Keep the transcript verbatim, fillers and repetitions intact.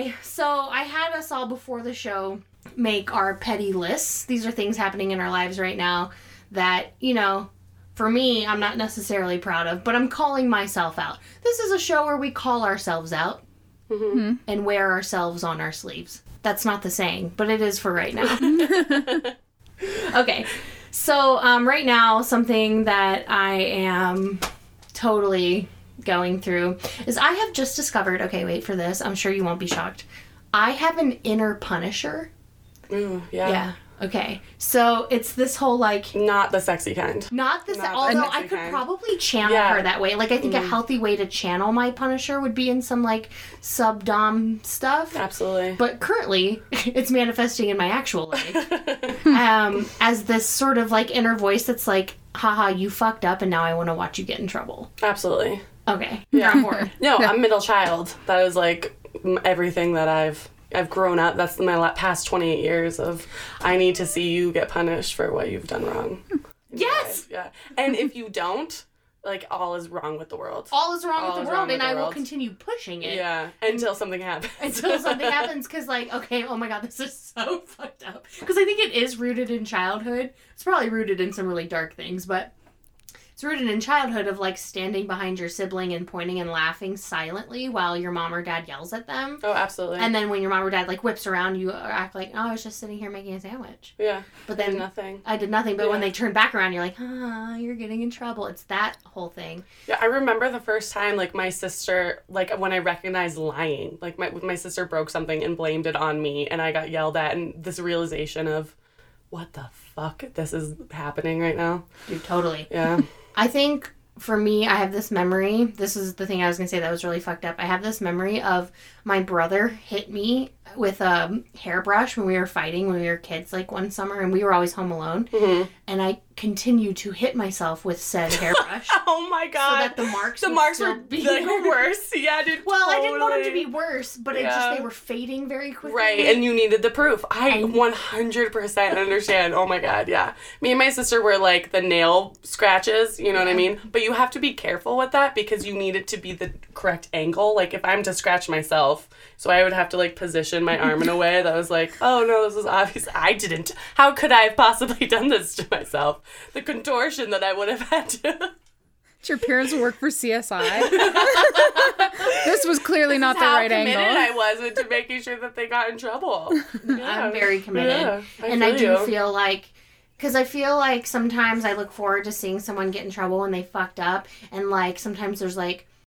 Okay, so I had us all before the show make our petty lists. These are things happening in our lives right now that, you know, for me, I'm not necessarily proud of, but I'm calling myself out. This is a show where we call ourselves out mm-hmm. and wear ourselves on our sleeves. That's not the saying, but it is for right now. Okay, so um, right now, something that I am totally going through is I have just discovered, okay, wait for this, I'm sure you won't be shocked, I have an inner punisher. Mm, yeah. Yeah. Okay, so it's this whole, like... Not the sexy kind. Not the sexy... Se- although the I could kind. probably channel yeah. her that way. Like, I think mm. a healthy way to channel my Punisher would be in some, like, sub-dom stuff. Absolutely. But currently, it's manifesting in my actual life um, as this sort of, like, inner voice that's like, haha, you fucked up, and now I want to watch you get in trouble. Absolutely. Okay. Yeah. You're on board. No, no, I'm middle child. That is, like, everything that I've... I've grown up. That's my past twenty-eight years of, I need to see you get punished for what you've done wrong. Yes! Yeah. And if you don't, like, all is wrong with the world. All is wrong all with the world, and I world. will continue pushing it. Yeah, until something happens. Until something happens, because, like, okay, oh my god, this is so fucked up. Because I think it is rooted in childhood. It's probably rooted in some really dark things, but it's rooted in childhood of, like, standing behind your sibling and pointing and laughing silently while your mom or dad yells at them. Oh, absolutely. And then when your mom or dad, like, whips around, you act like, oh, I was just sitting here making a sandwich. Yeah. But then I did nothing. I did nothing. But yeah. when they turn back around, you're like, ah, you're getting in trouble. It's that whole thing. Yeah, I remember the first time, like, my sister, like, when I recognized lying. Like, my my sister broke something and blamed it on me, and I got yelled at, and this realization of, what the fuck? This is happening right now. Dude, totally. Yeah. I think, for me, I have this memory. This is the thing I was going to say that was really fucked up. I have this memory of my brother hit me with a hairbrush when we were fighting when we were kids, like, one summer, and we were always home alone. Mm-hmm. And I continued to hit myself with said hairbrush. Oh, my God. So that the marks The marks were be like worse. Yeah, dude, Well, totally. I didn't want them to be worse, but yeah. it just, they were fading very quickly. Right, and you needed the proof. I and... one hundred percent understand. Oh, my God, yeah. Me and my sister were, like, the nail scratches, you know yeah. what I mean? But you have to be careful with that because you need it to be the correct angle. Like, if I'm to scratch myself, so I would have to, like, position my arm in a way that was like, oh, no, this is obvious. I didn't. How could I have possibly done this to myself? The contortion that I would have had to. Did your parents work for C S I? This was clearly this not the right angle. I wasn't to making sure that they got in trouble. Yeah. I'm very committed. Yeah, I and I do you. feel like... Because I feel like sometimes I look forward to seeing someone get in trouble when they fucked up. And, like, sometimes there's, like,